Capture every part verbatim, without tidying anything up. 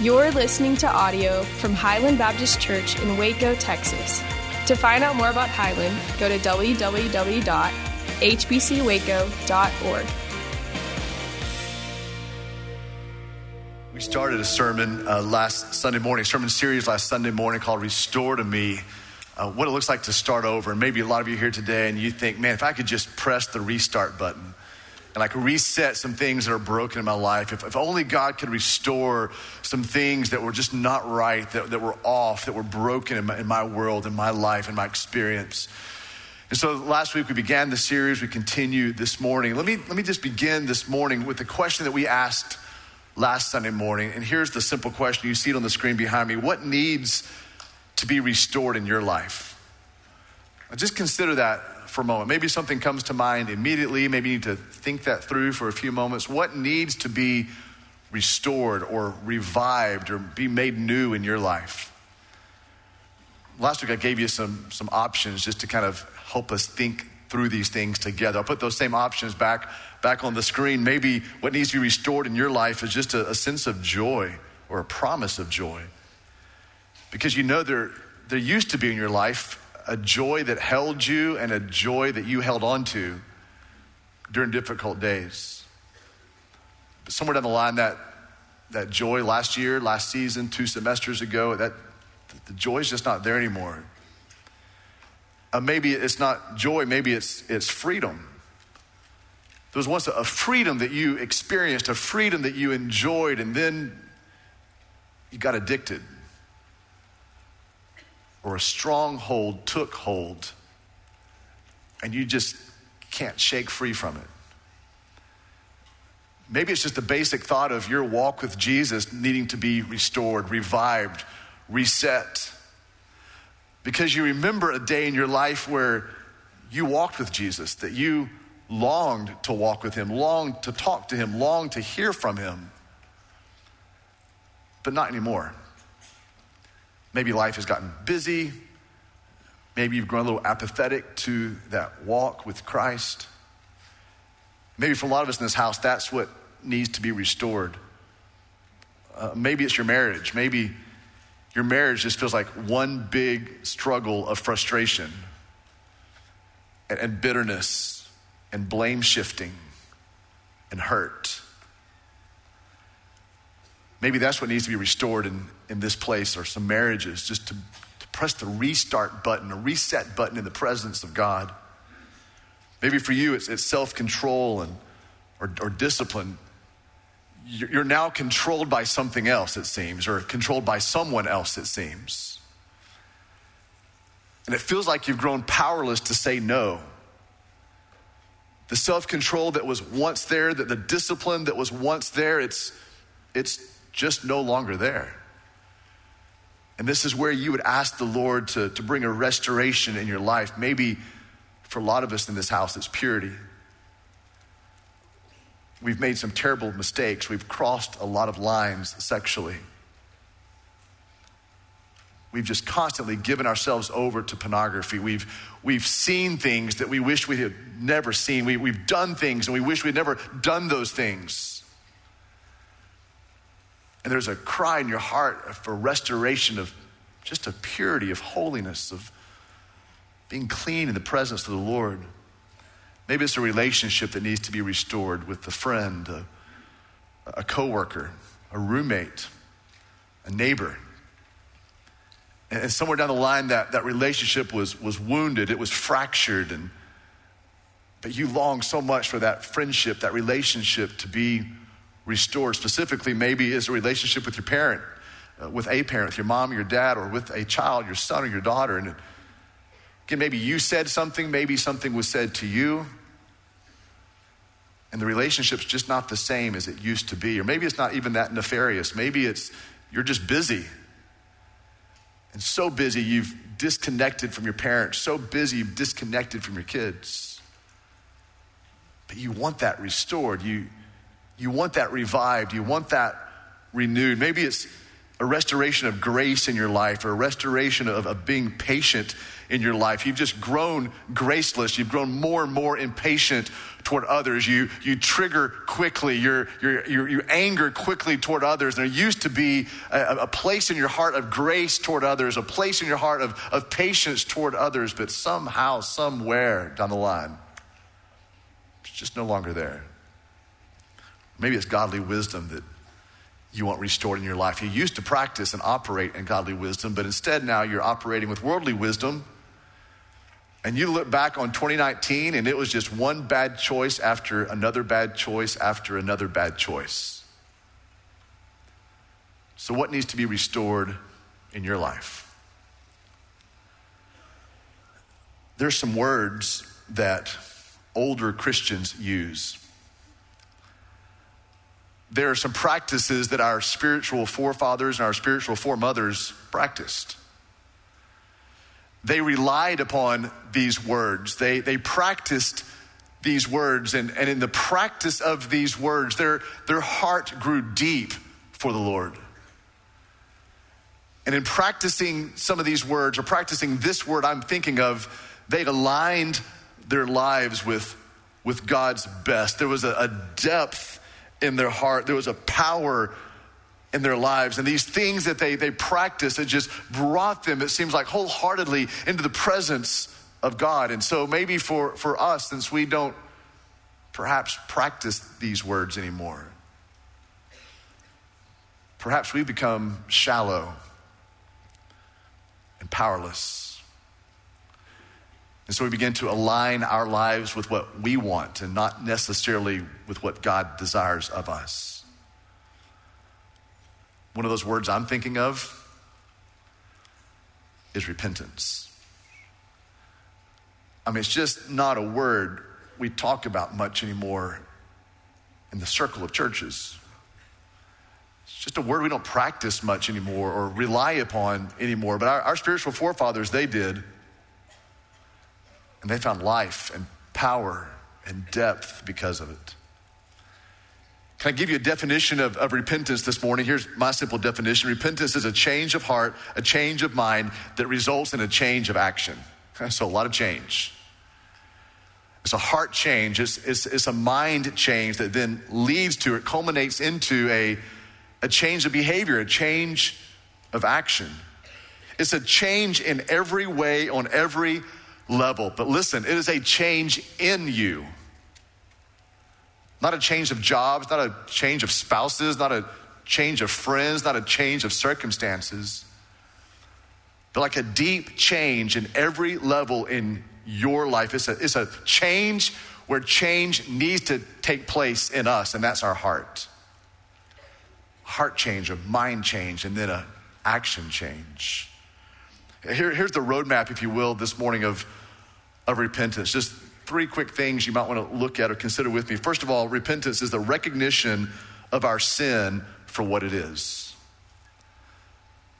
You're listening to audio from Highland Baptist Church in Waco, Texas. To find out more about Highland, go to w w w dot h b c waco dot org. We started a sermon uh, last Sunday morning, sermon series last Sunday morning called Restore to Me. Uh, what it looks like to start over. And maybe a lot of you here today and you think, man, if I could just press the restart button and like reset some things that are broken in my life, if, if only God could restore some things that were just not right, that, that were off, that were broken in my, in my world, in my life, in my experience. And so last week we began the series, we continue this morning. Let me, let me just begin this morning with the question that we asked last Sunday morning. And here's the simple question. You see it on the screen behind me. What needs to be restored in your life? Just consider that for a moment. Maybe something comes to mind immediately. Maybe you need to think that through for a few moments. What needs to be restored or revived or be made new in your life? Last week I gave you some, some options just to kind of help us think through these things together. I'll put those same options back, back on the screen. Maybe what needs to be restored in your life is just a, a sense of joy or a promise of joy. Because you know there, there used to be in your life a joy that held you and a joy that you held on to during difficult days. But somewhere down the line, that, that joy last year, last season, two semesters ago, that the joy's just not there anymore. Uh, maybe it's not joy, maybe it's, it's freedom. There was once a freedom that you experienced, a freedom that you enjoyed, and then you got addicted. Or a stronghold took hold and you just can't shake free from it. Maybe it's just the basic thought of your walk with Jesus needing to be restored, revived, reset. Because you remember a day in your life where you walked with Jesus, that you longed to walk with him, longed to talk to him, longed to hear from him, but not anymore. Maybe life has gotten busy. Maybe you've grown a little apathetic to that walk with Christ. Maybe for a lot of us in this house, that's what needs to be restored. Uh, maybe it's your marriage. Maybe your marriage just feels like one big struggle of frustration and, and bitterness and blame shifting and hurt. Maybe that's what needs to be restored in, in this place, or some marriages, just to, to press the restart button, a reset button in the presence of God. Maybe for you, it's, it's self-control and or, or discipline. You're now controlled by something else, it seems, or controlled by someone else, it seems. And it feels like you've grown powerless to say no. The self-control that was once there, that the discipline that was once there, it's it's just no longer there. And this is where you would ask the Lord to, to bring a restoration in your life. Maybe for a lot of us in this house, it's purity. We've made some terrible mistakes. We've crossed a lot of lines sexually. We've just constantly given ourselves over to pornography. We've, we've seen things that we wish we had never seen. We, we've done things and we wish we'd never done those things. And there's a cry in your heart for restoration of just a purity, of holiness, of being clean in the presence of the Lord. Maybe it's a relationship that needs to be restored with a friend, a, a coworker, a roommate, a neighbor. And, and somewhere down the line, that, that relationship was, was wounded, it was fractured, and but you long so much for that friendship, that relationship to be restored. Specifically, maybe is a relationship with your parent, uh, with a parent, with your mom, your dad, or with a child, your son or your daughter. And again, maybe you said something, maybe something was said to you, and the relationship's just not the same as it used to be. Or maybe it's not even that nefarious. Maybe it's you're just busy, and so busy you've disconnected from your parents, so busy you've disconnected from your kids. But you want that restored. You You want that revived. You want that renewed. Maybe it's a restoration of grace in your life, or a restoration of, of being patient in your life. You've just grown graceless. You've grown more and more impatient toward others. You you trigger quickly. You're, you're, you're, you anger quickly toward others. There used to be a, a place in your heart of grace toward others, a place in your heart of, of patience toward others, but somehow, somewhere down the line, it's just no longer there. Maybe it's godly wisdom that you want restored in your life. You used to practice and operate in godly wisdom, but instead now you're operating with worldly wisdom. And you look back on twenty nineteen and it was just one bad choice after another bad choice after another bad choice. So what needs to be restored in your life? There's some words that older Christians use. There are some practices that our spiritual forefathers and our spiritual foremothers practiced. They relied upon these words. They they practiced these words, and, and in the practice of these words, their, their heart grew deep for the Lord. And in practicing some of these words, or practicing this word I'm thinking of, they'd aligned their lives with, with God's best. There was a, a depth in their heart. There was a power in their lives. And these things that they, they practiced, it just brought them, it seems like, wholeheartedly into the presence of God. And so maybe for, for us, since we don't perhaps practice these words anymore, perhaps we become shallow and powerless. And so we begin to align our lives with what we want and not necessarily with what God desires of us. One of those words I'm thinking of is repentance. I mean, it's just not a word we talk about much anymore in the circle of churches. It's just a word we don't practice much anymore or rely upon anymore. But our, our spiritual forefathers, they did. And they found life and power and depth because of it. Can I give you a definition of, of repentance this morning? Here's my simple definition. Repentance is a change of heart, a change of mind that results in a change of action. Okay, so a lot of change. It's a heart change. It's, it's, it's a mind change that then leads to, it culminates into a, a change of behavior, a change of action. It's a change in every way, on every level. But listen, it is a change in you. Not a change of jobs, not a change of spouses, not a change of friends, not a change of circumstances, but like a deep change in every level in your life. It's a, it's a change where change needs to take place in us, and that's our heart. Heart change, a mind change, and then an action change. Here, here's the roadmap, if you will, this morning of, of repentance. Just three quick things you might want to look at or consider with me. First of all, repentance is the recognition of our sin for what it is.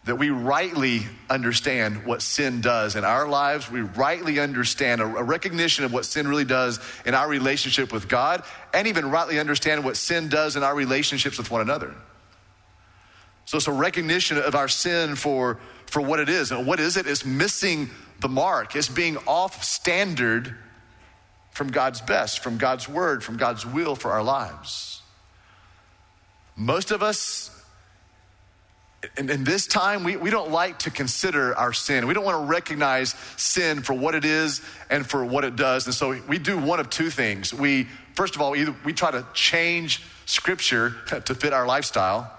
That we rightly understand what sin does in our lives. We rightly understand a recognition of what sin really does in our relationship with God, and even rightly understand what sin does in our relationships with one another. So it's a recognition of our sin for, for what it is. And what is it? It's missing the mark. It's being off standard from God's best, from God's word, from God's will for our lives. Most of us, in, in this time, we, we don't like to consider our sin. We don't want to recognize sin for what it is and for what it does. And so we do one of two things. We, first of all, either we try to change scripture to fit our lifestyle.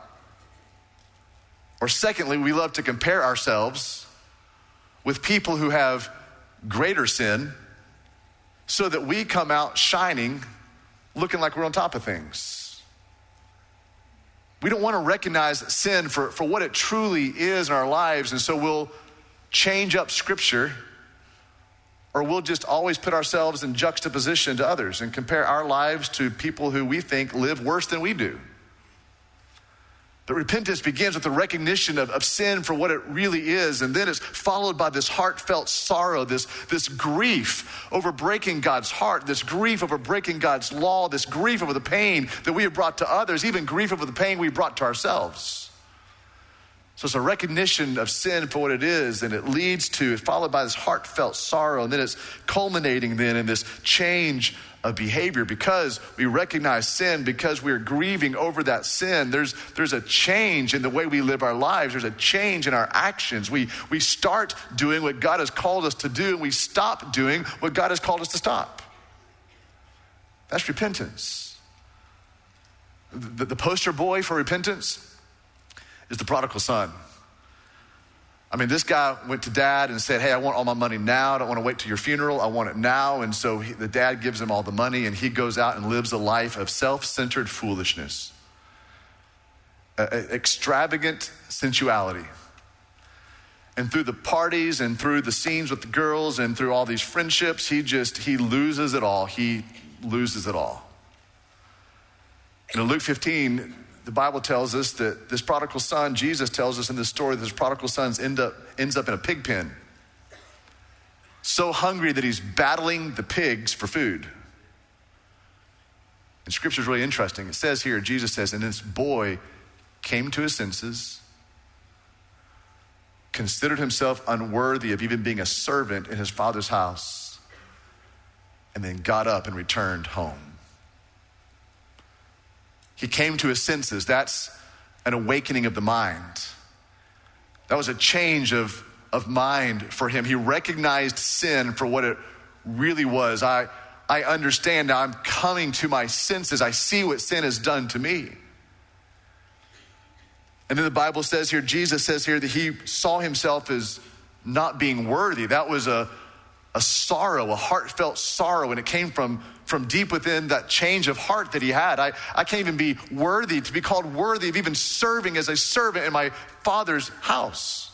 Or secondly, we love to compare ourselves with people who have greater sin, so that we come out shining, looking like we're on top of things. We don't want to recognize sin for, for what it truly is in our lives, and so we'll change up scripture, or we'll just always put ourselves in juxtaposition to others and compare our lives to people who we think live worse than we do. But repentance begins with the recognition of, of sin for what it really is. And then it's followed by this heartfelt sorrow, this, this grief over breaking God's heart, this grief over breaking God's law, this grief over the pain that we have brought to others, even grief over the pain we brought to ourselves. So it's a recognition of sin for what it is, and it leads to, followed by this heartfelt sorrow, and then it's culminating then in this change of behavior because we recognize sin, because we're grieving over that sin. There's there's a change in the way we live our lives. There's a change in our actions. We, we start doing what God has called us to do, and we stop doing what God has called us to stop. That's repentance. The, the poster boy for repentance is the prodigal son. I mean, this guy went to dad and said, hey, I want all my money now. I don't want to wait till your funeral. I want it now. And so he, the dad gives him all the money, and he goes out and lives a life of self-centered foolishness, uh, extravagant sensuality. And through the parties and through the scenes with the girls and through all these friendships, he just, he loses it all. He loses it all. And in Luke fifteen, the Bible tells us that this prodigal son, Jesus tells us in this story, that this prodigal son end up, ends up in a pig pen. So hungry that he's battling the pigs for food. And scripture's really interesting. It says here, Jesus says, and this boy came to his senses, considered himself unworthy of even being a servant in his father's house, and then got up and returned home. He came to his senses. That's an awakening of the mind. That was a change of, of mind for him. He recognized sin for what it really was. I, I understand now. I'm coming to my senses. I see what sin has done to me. And then the Bible says here, Jesus says here that he saw himself as not being worthy. That was a a sorrow, a heartfelt sorrow, and it came from, from deep within, that change of heart that he had. I, I can't even be worthy to be called worthy of even serving as a servant in my father's house.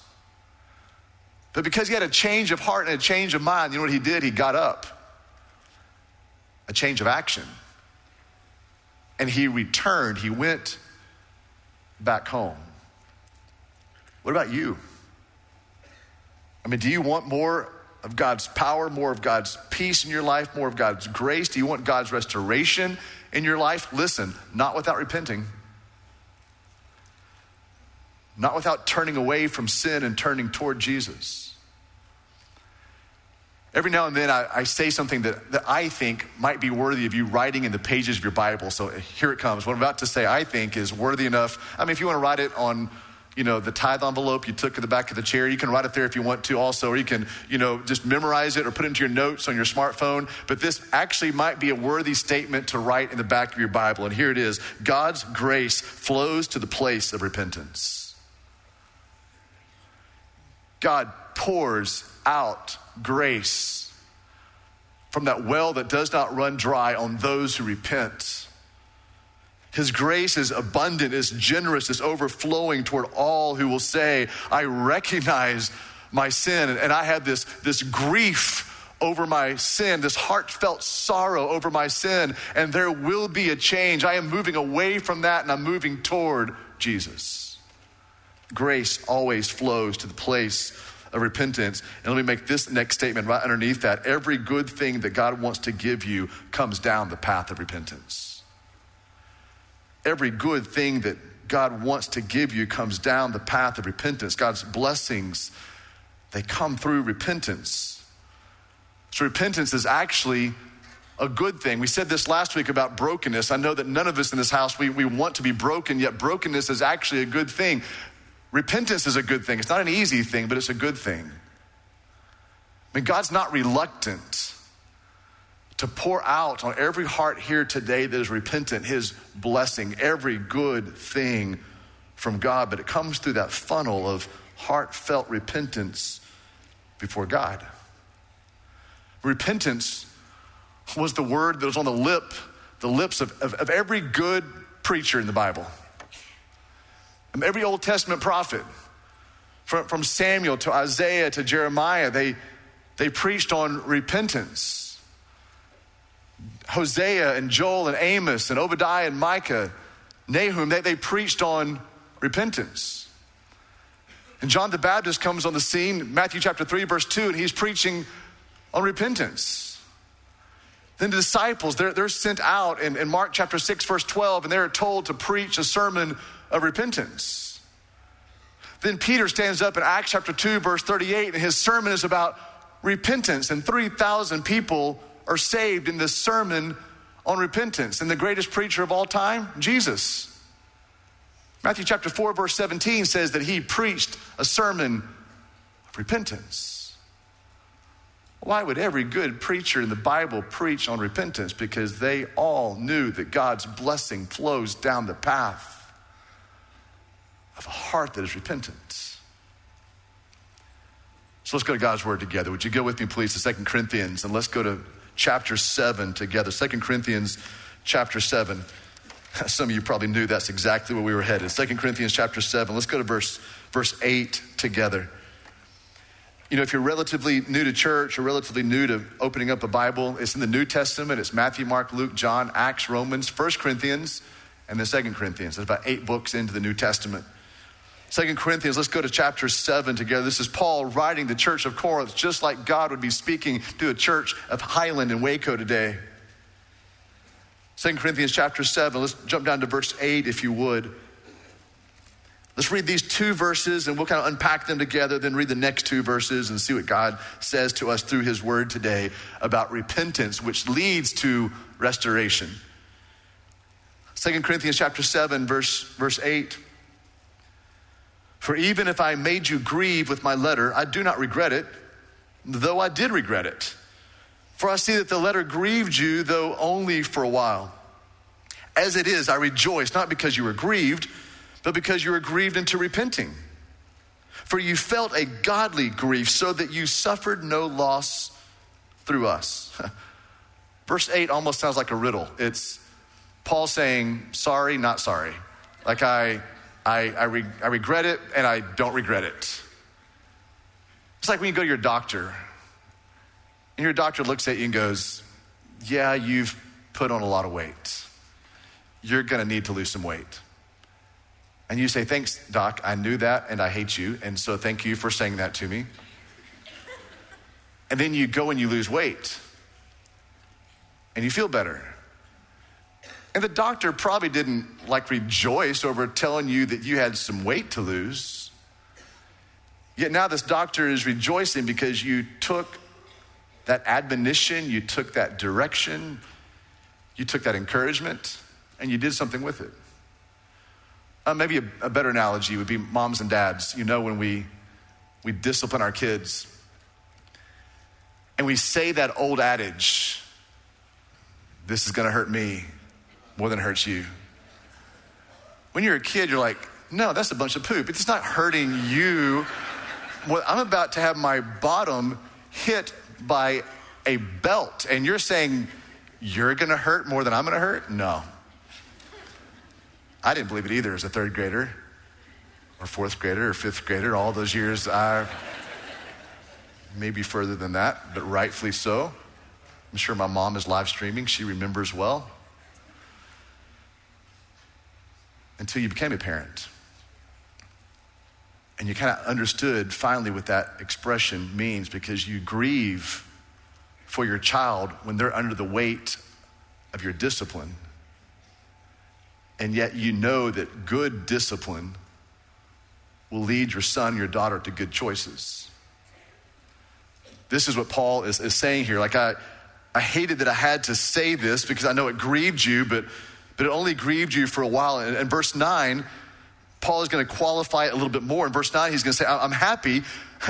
But because he had a change of heart and a change of mind, you know what he did? He got up, a change of action, and he returned. He went back home. What about you? I mean, do you want more of God's power, more of God's peace in your life, more of God's grace? Do you want God's restoration in your life? Listen, not without repenting. Not without turning away from sin and turning toward Jesus. Every now and then I, I say something that, that I think might be worthy of you writing in the pages of your Bible. So here it comes. What I'm about to say, I think, is worthy enough. I mean, if you want to write it on, you know, the tithe envelope you took at the back of the chair, you can write it there if you want to also, or you can, you know, just memorize it or put it into your notes on your smartphone. But this actually might be a worthy statement to write in the back of your Bible. And here it is. God's grace flows to the place of repentance. God pours out grace from that well that does not run dry on those who repent. His grace is abundant, is generous, is overflowing toward all who will say, I recognize my sin, and I have this, this grief over my sin, this heartfelt sorrow over my sin, and there will be a change. I am moving away from that, and I'm moving toward Jesus. Grace always flows to the place of repentance. And let me make this next statement right underneath that. Every good thing that God wants to give you comes down the path of repentance. Every good thing that God wants to give you comes down the path of repentance. God's blessings, they come through repentance. So repentance is actually a good thing. We said this last week about brokenness. I know that none of us in this house, we, we want to be broken, yet brokenness is actually a good thing. Repentance is a good thing. It's not an easy thing, but it's a good thing. I mean, God's not reluctant to pour out on every heart here today that is repentant, his blessing, every good thing from God. But it comes through that funnel of heartfelt repentance before God. Repentance was the word that was on the lip, the lips of, of, of every good preacher in the Bible. And every Old Testament prophet, from, from Samuel to Isaiah to Jeremiah, they, they preached on repentance. Hosea and Joel and Amos and Obadiah and Micah, Nahum, they, they preached on repentance. And John the Baptist comes on the scene, Matthew chapter three, verse two, and he's preaching on repentance. Then the disciples, they're, they're sent out in, in Mark chapter six, verse twelve, and they're told to preach a sermon of repentance. Then Peter stands up in Acts chapter two, verse thirty-eight, and his sermon is about repentance. And three thousand people are saved in this sermon on repentance. And the greatest preacher of all time, Jesus. Matthew chapter four, verse seventeen says that he preached a sermon of repentance. Why would every good preacher in the Bible preach on repentance? Because they all knew that God's blessing flows down the path of a heart that is repentant. So let's go to God's word together. Would you go with me, please, to Second Corinthians, and let's go to chapter seven together. Second Corinthians chapter seven. Some of you probably knew that's exactly where we were headed. Second Corinthians chapter seven. Let's go to verse, verse eight together. You know, if you're relatively new to church or relatively new to opening up a Bible, it's in the New Testament. It's Matthew, Mark, Luke, John, Acts, Romans, First Corinthians, and then Second Corinthians. There's about eight books into the New Testament. Second Corinthians, let's go to chapter seven together. This is Paul writing the church of Corinth, just like God would be speaking to a church of Highland and Waco today. Second Corinthians chapter seven, let's jump down to verse eight if you would. Let's read these two verses and we'll kind of unpack them together, then read the next two verses and see what God says to us through his word today about repentance, which leads to restoration. Second Corinthians chapter seven, verse, verse eight. For even if I made you grieve with my letter, I do not regret it, though I did regret it. For I see that the letter grieved you, though only for a while. As it is, I rejoice, not because you were grieved, but because you were grieved into repenting. For you felt a godly grief, so that you suffered no loss through us. Verse eight almost sounds like a riddle. It's Paul saying, sorry, not sorry. Like I, I, I, re, I regret it, and I don't regret it. It's like when you go to your doctor, and your doctor looks at you and goes, yeah, you've put on a lot of weight. You're gonna need to lose some weight. And you say, thanks, doc, I knew that and I hate you. And so thank you for saying that to me. And then you go and you lose weight and you feel better. And the doctor probably didn't like rejoice over telling you that you had some weight to lose. Yet now this doctor is rejoicing because you took that admonition, you took that direction, you took that encouragement, and you did something with it. Uh, maybe a, a better analogy would be moms and dads. You know, when we we discipline our kids, and we say that old adage, this is gonna hurt me more than it hurts you. When you're a kid, you're like, no, that's a bunch of poop. It's not hurting you. Well, I'm about to have my bottom hit by a belt, and you're saying you're gonna hurt more than I'm gonna hurt? No. I didn't believe it either as a third grader or fourth grader or fifth grader. All those years, I maybe further than that, but rightfully so. I'm sure my mom is live streaming. She remembers well. Until you became a parent. And you kind of understood finally what that expression means, because you grieve for your child when they're under the weight of your discipline. And yet you know that good discipline will lead your son, your daughter to good choices. This is what Paul is, is saying here. Like I, I hated that I had to say this because I know it grieved you, but, but it only grieved you for a while. And, and verse nine, Paul is going to qualify it a little bit more. In verse nine, he's going to say, I'm happy,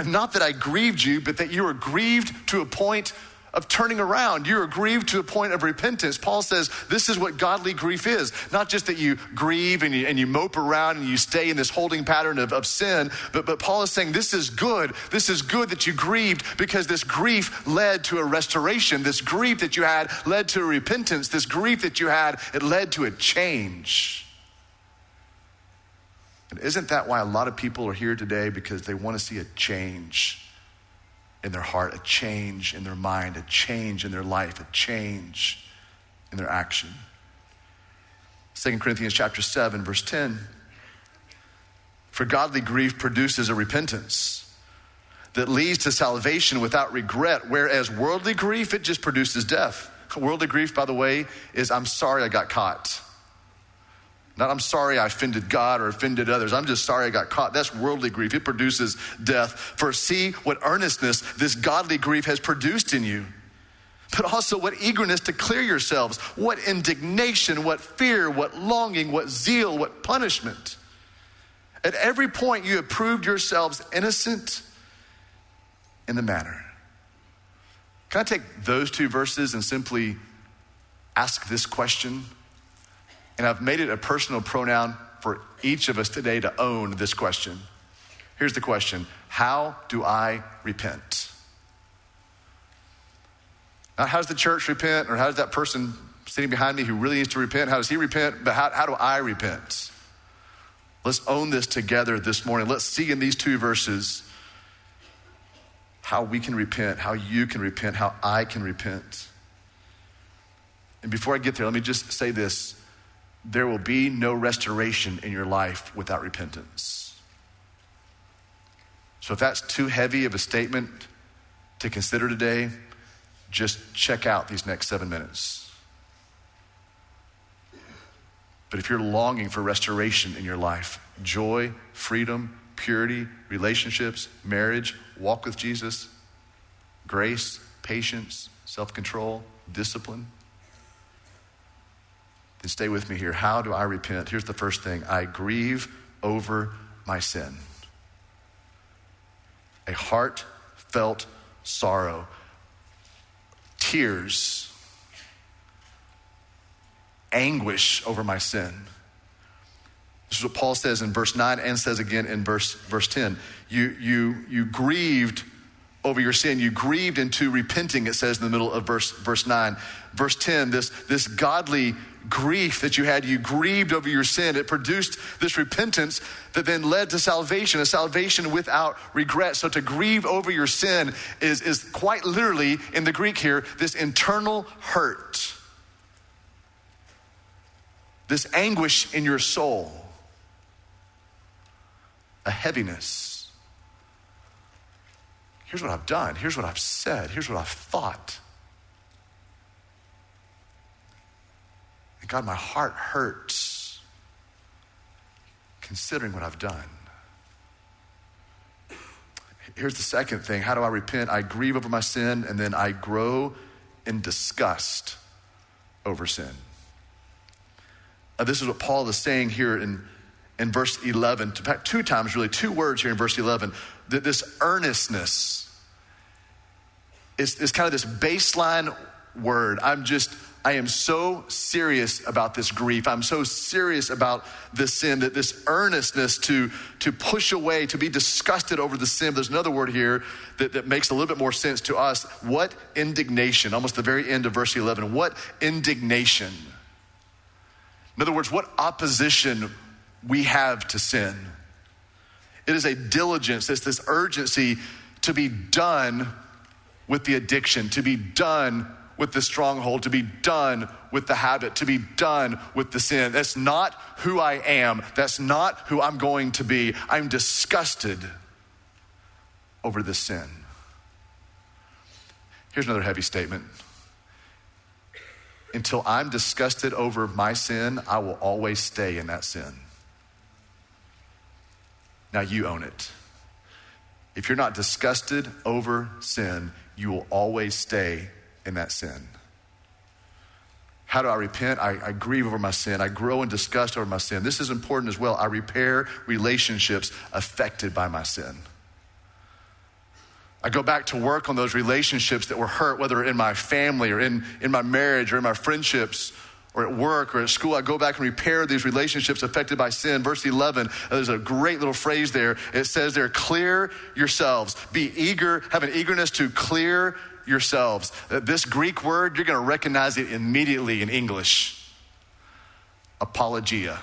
not that I grieved you, but that you were grieved to a point of turning around. You were grieved to a point of repentance. Paul says, this is what godly grief is. Not just that you grieve and you, and you mope around and you stay in this holding pattern of, of sin, but, but Paul is saying, this is good. This is good that you grieved, because this grief led to a restoration. This grief that you had led to a repentance. This grief that you had, it led to a change. And isn't that why a lot of people are here today? Because they want to see a change in their heart, a change in their mind, a change in their life, a change in their action. Second Corinthians chapter seven, verse ten. For godly grief produces a repentance that leads to salvation without regret, whereas worldly grief, it just produces death. Worldly grief, by the way, is I'm sorry I got caught. Not I'm sorry I offended God or offended others. I'm just sorry I got caught. That's worldly grief. It produces death. For see what earnestness this godly grief has produced in you. But also what eagerness to clear yourselves. What indignation, what fear, what longing, what zeal, what punishment. At every point you have proved yourselves innocent in the matter. Can I take those two verses and simply ask this question? And I've made it a personal pronoun for each of us today to own this question. Here's the question. How do I repent? Not how does the church repent, or how does that person sitting behind me who really needs to repent, how does he repent, but how, how do I repent? Let's own this together this morning. Let's see in these two verses how we can repent, how you can repent, how I can repent. And before I get there, let me just say this. There will be no restoration in your life without repentance. So if that's too heavy of a statement to consider today, just check out these next seven minutes. But if you're longing for restoration in your life, joy, freedom, purity, relationships, marriage, walk with Jesus, grace, patience, self-control, discipline, then stay with me here. How do I repent? Here's the first thing. I grieve over my sin. A heartfelt sorrow. Tears. Anguish over my sin. This is what Paul says in verse nine and says again in verse, verse ten. You, you, you grieved over your sin. You grieved into repenting, it says in the middle of verse, verse nine. Verse ten, this, this godly grief that you had, you grieved over your sin. It produced this repentance that then led to salvation, a salvation without regret. So to grieve over your sin is, is quite literally, in the Greek here, this internal hurt, this anguish in your soul, a heaviness. Here's what I've done. Here's what I've said. Here's what I've thought. And God, my heart hurts considering what I've done. Here's the second thing. How do I repent? I grieve over my sin, and then I grow in disgust over sin. Now, this is what Paul is saying here in In verse eleven, in fact, two times really, two words here in verse eleven, that this earnestness is, is kind of this baseline word. I'm just, I am so serious about this grief. I'm so serious about this sin, that this earnestness to, to push away, to be disgusted over the sin. There's another word here that, that makes a little bit more sense to us. What indignation, almost the very end of verse eleven. What indignation. In other words, what opposition we have to sin. It is a diligence, it's this urgency to be done with the addiction, to be done with the stronghold, to be done with the habit, to be done with the sin. That's not who I am. That's not who I'm going to be. I'm disgusted over the sin. Here's another heavy statement. Until I'm disgusted over my sin, I will always stay in that sin. Now you own it. If you're not disgusted over sin, you will always stay in that sin. How do I repent? I, I grieve over my sin. I grow in disgust over my sin. This is important as well. I repair relationships affected by my sin. I go back to work on those relationships that were hurt, whether in my family or in, in my marriage or in my friendships, or at work or at school. I go back and repair these relationships affected by sin. Verse eleven, there's a great little phrase there. It says there, clear yourselves. Be eager, have an eagerness to clear yourselves. This Greek word, you're gonna recognize it immediately in English. Apologia.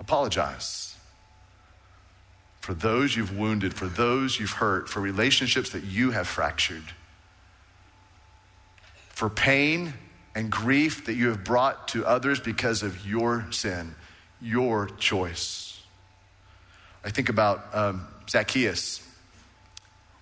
Apologize. For those you've wounded, for those you've hurt, for relationships that you have fractured, for pain and grief that you have brought to others because of your sin, your choice. I think about um, Zacchaeus,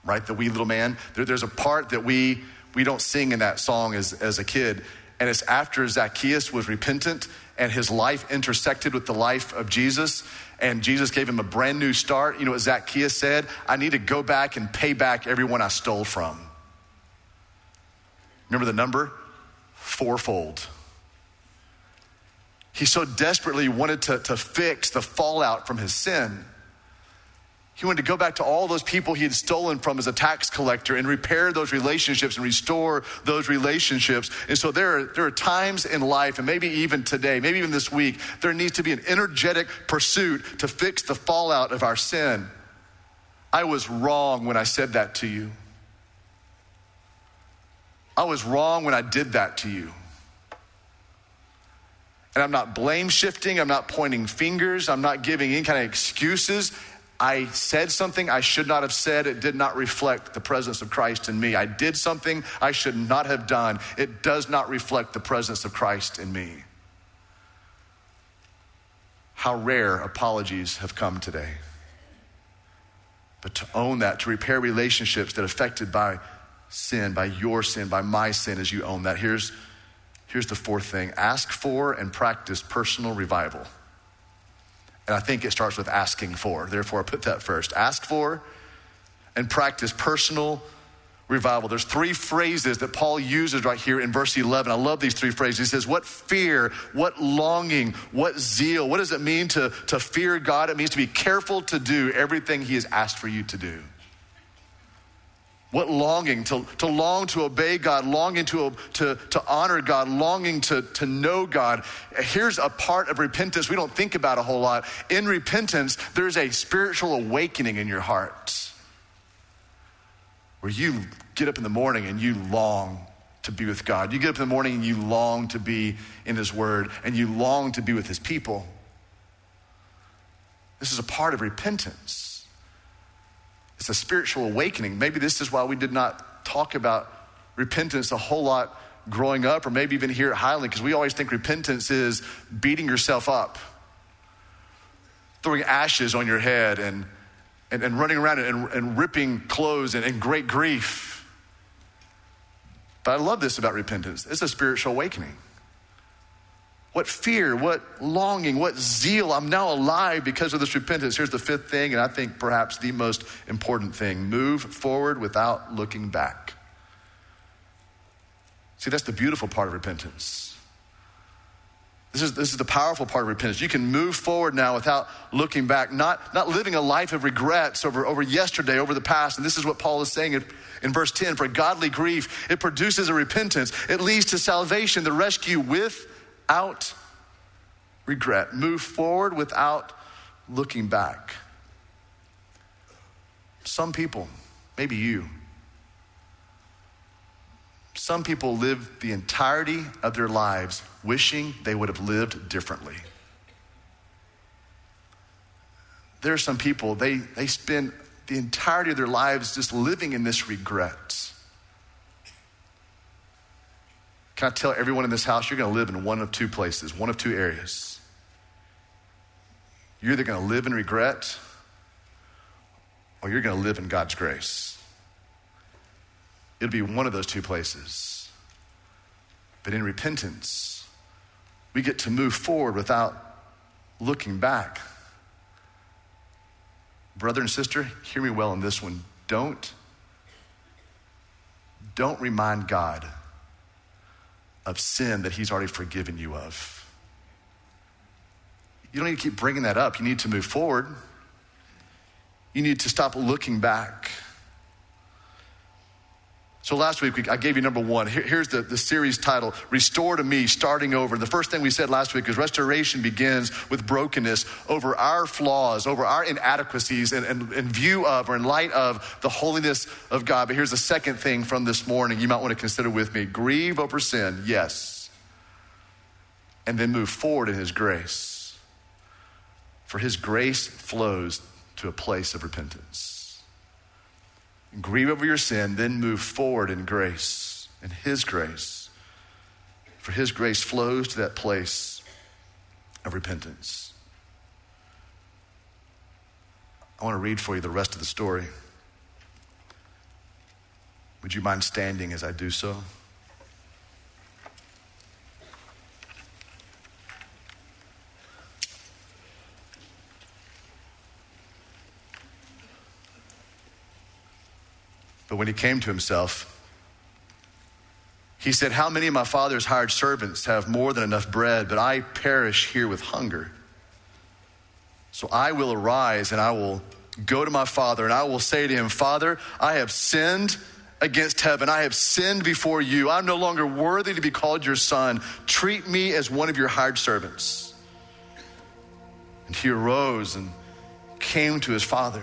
right? The wee little man. There, there's a part that we we don't sing in that song as, as a kid. And it's after Zacchaeus was repentant and his life intersected with the life of Jesus, and Jesus gave him a brand new start. You know what Zacchaeus said? I need to go back and pay back everyone I stole from. Remember the number? Fourfold. He so desperately wanted to, to fix the fallout from his sin. He wanted to go back to all those people he had stolen from as a tax collector and repair those relationships and restore those relationships. And so there are, there are times in life, and maybe even today, maybe even this week, there needs to be an energetic pursuit to fix the fallout of our sin. I was wrong when I said that to you. I was wrong when I did that to you. And I'm not blame shifting. I'm not pointing fingers. I'm not giving any kind of excuses. I said something I should not have said. It did not reflect the presence of Christ in me. I did something I should not have done. It does not reflect the presence of Christ in me. How rare apologies have come today. But to own that, to repair relationships that are affected by sin, by your sin, by my sin, as you own that. Here's, here's the fourth thing. Ask for and practice personal revival. And I think it starts with asking for. Therefore, I put that first. Ask for and practice personal revival. There's three phrases that Paul uses right here in verse eleven. I love these three phrases. He says, what fear, what longing, what zeal. What does it mean to, to fear God? It means to be careful to do everything he has asked for you to do. What longing, to, to long to obey God, longing to, to, to honor God, longing to, to know God. Here's a part of repentance we don't think about a whole lot. In repentance, there's a spiritual awakening in your heart where you get up in the morning and you long to be with God. You get up in the morning and you long to be in his word, and you long to be with his people. This is a part of repentance. It's a spiritual awakening. Maybe this is why we did not talk about repentance a whole lot growing up, or maybe even here at Highland, because we always think repentance is beating yourself up, throwing ashes on your head, and and, and running around and, and ripping clothes and in great grief. But I love this about repentance. It's a spiritual awakening. What fear, what longing, what zeal. I'm now alive because of this repentance. Here's the fifth thing, and I think perhaps the most important thing. Move forward without looking back. See, that's the beautiful part of repentance. This is, this is the powerful part of repentance. You can move forward now without looking back, not, not living a life of regrets over, over yesterday, over the past. And this is what Paul is saying in, in verse ten. For godly grief, it produces a repentance. It leads to salvation, the rescue with without regret. Move forward without looking back. Some people, maybe you, some people live the entirety of their lives wishing they would have lived differently. There are some people, they, they spend the entirety of their lives just living in this regret. Can I tell everyone in this house, you're going to live in one of two places, one of two areas. You're either going to live in regret, or you're going to live in God's grace. It'll be one of those two places. But in repentance, we get to move forward without looking back. Brother and sister, hear me well on this one. Don't, don't remind God of sin that he's already forgiven you of. You don't need to keep bringing that up. You need to move forward. You need to stop looking back. So last week, we, I gave you number one. Here, here's the, the series title, Restore to Me, Starting Over. The first thing we said last week is restoration begins with brokenness over our flaws, over our inadequacies, and in, in, in view of or in light of the holiness of God. But here's the second thing from this morning you might want to consider with me. Grieve over sin, yes, and then move forward in his grace. For his grace flows to a place of repentance. Grieve over your sin, then move forward in grace, in his grace. For his grace flows to that place of repentance. I want to read for you the rest of the story. Would you mind standing as I do so? But when he came to himself, he said, how many of my father's hired servants have more than enough bread, but I perish here with hunger? So I will arise and I will go to my father and I will say to him, Father, I have sinned against heaven. I have sinned before you. I'm no longer worthy to be called your son. Treat me as one of your hired servants. And he arose and came to his father.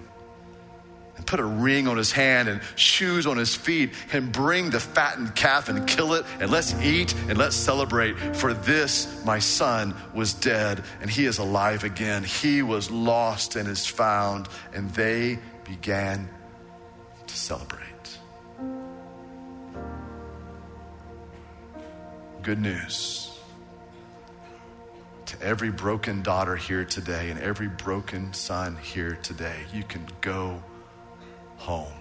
And put a ring on his hand and shoes on his feet. And bring the fattened calf and kill it. And let's eat and let's celebrate. For this, my son, was dead and he is alive again. He was lost and is found. And they began to celebrate. Good news to every broken daughter here today and every broken son here today. You can go home.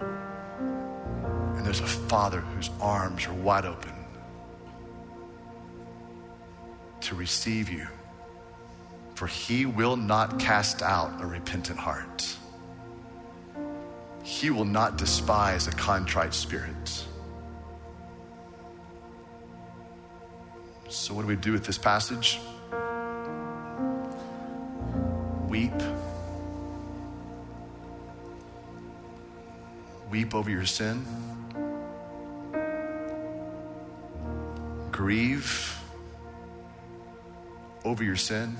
And there's a father whose arms are wide open to receive you, for he will not cast out a repentant heart. He will not despise a contrite spirit. So what do we do with this passage? Weep. Weep over your sin. Grieve over your sin.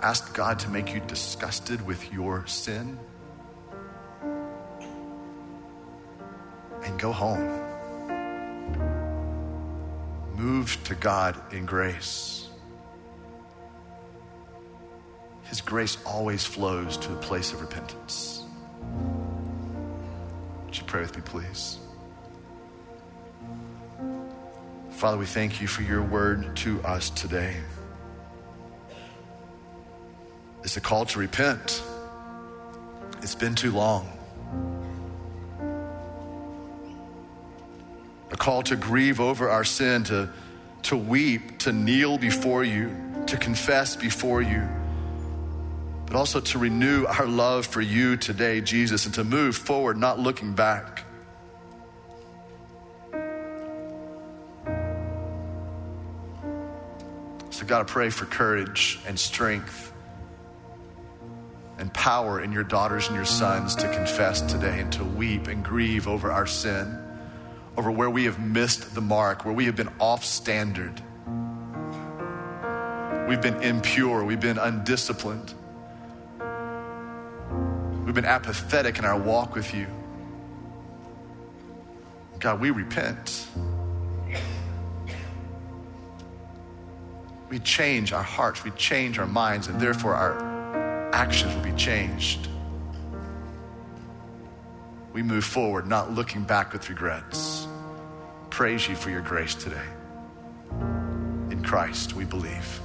Ask God to make you disgusted with your sin. And go home. Move to God in grace. His grace always flows to the place of repentance. Would you pray with me, please? Father, we thank you for your word to us today. It's a call to repent. It's been too long. A call to grieve over our sin, to, to weep, to kneel before you, to confess before you, but also to renew our love for you today, Jesus, and to move forward, not looking back. So God, I pray for courage and strength and power in your daughters and your sons to confess today and to weep and grieve over our sin, over where we have missed the mark, where we have been off standard. We've been impure. We've been undisciplined. We've been apathetic in our walk with you. God, we repent. We change our hearts. We change our minds, and therefore our actions will be changed. We move forward, not looking back with regrets. Praise you for your grace today. In Christ, we believe.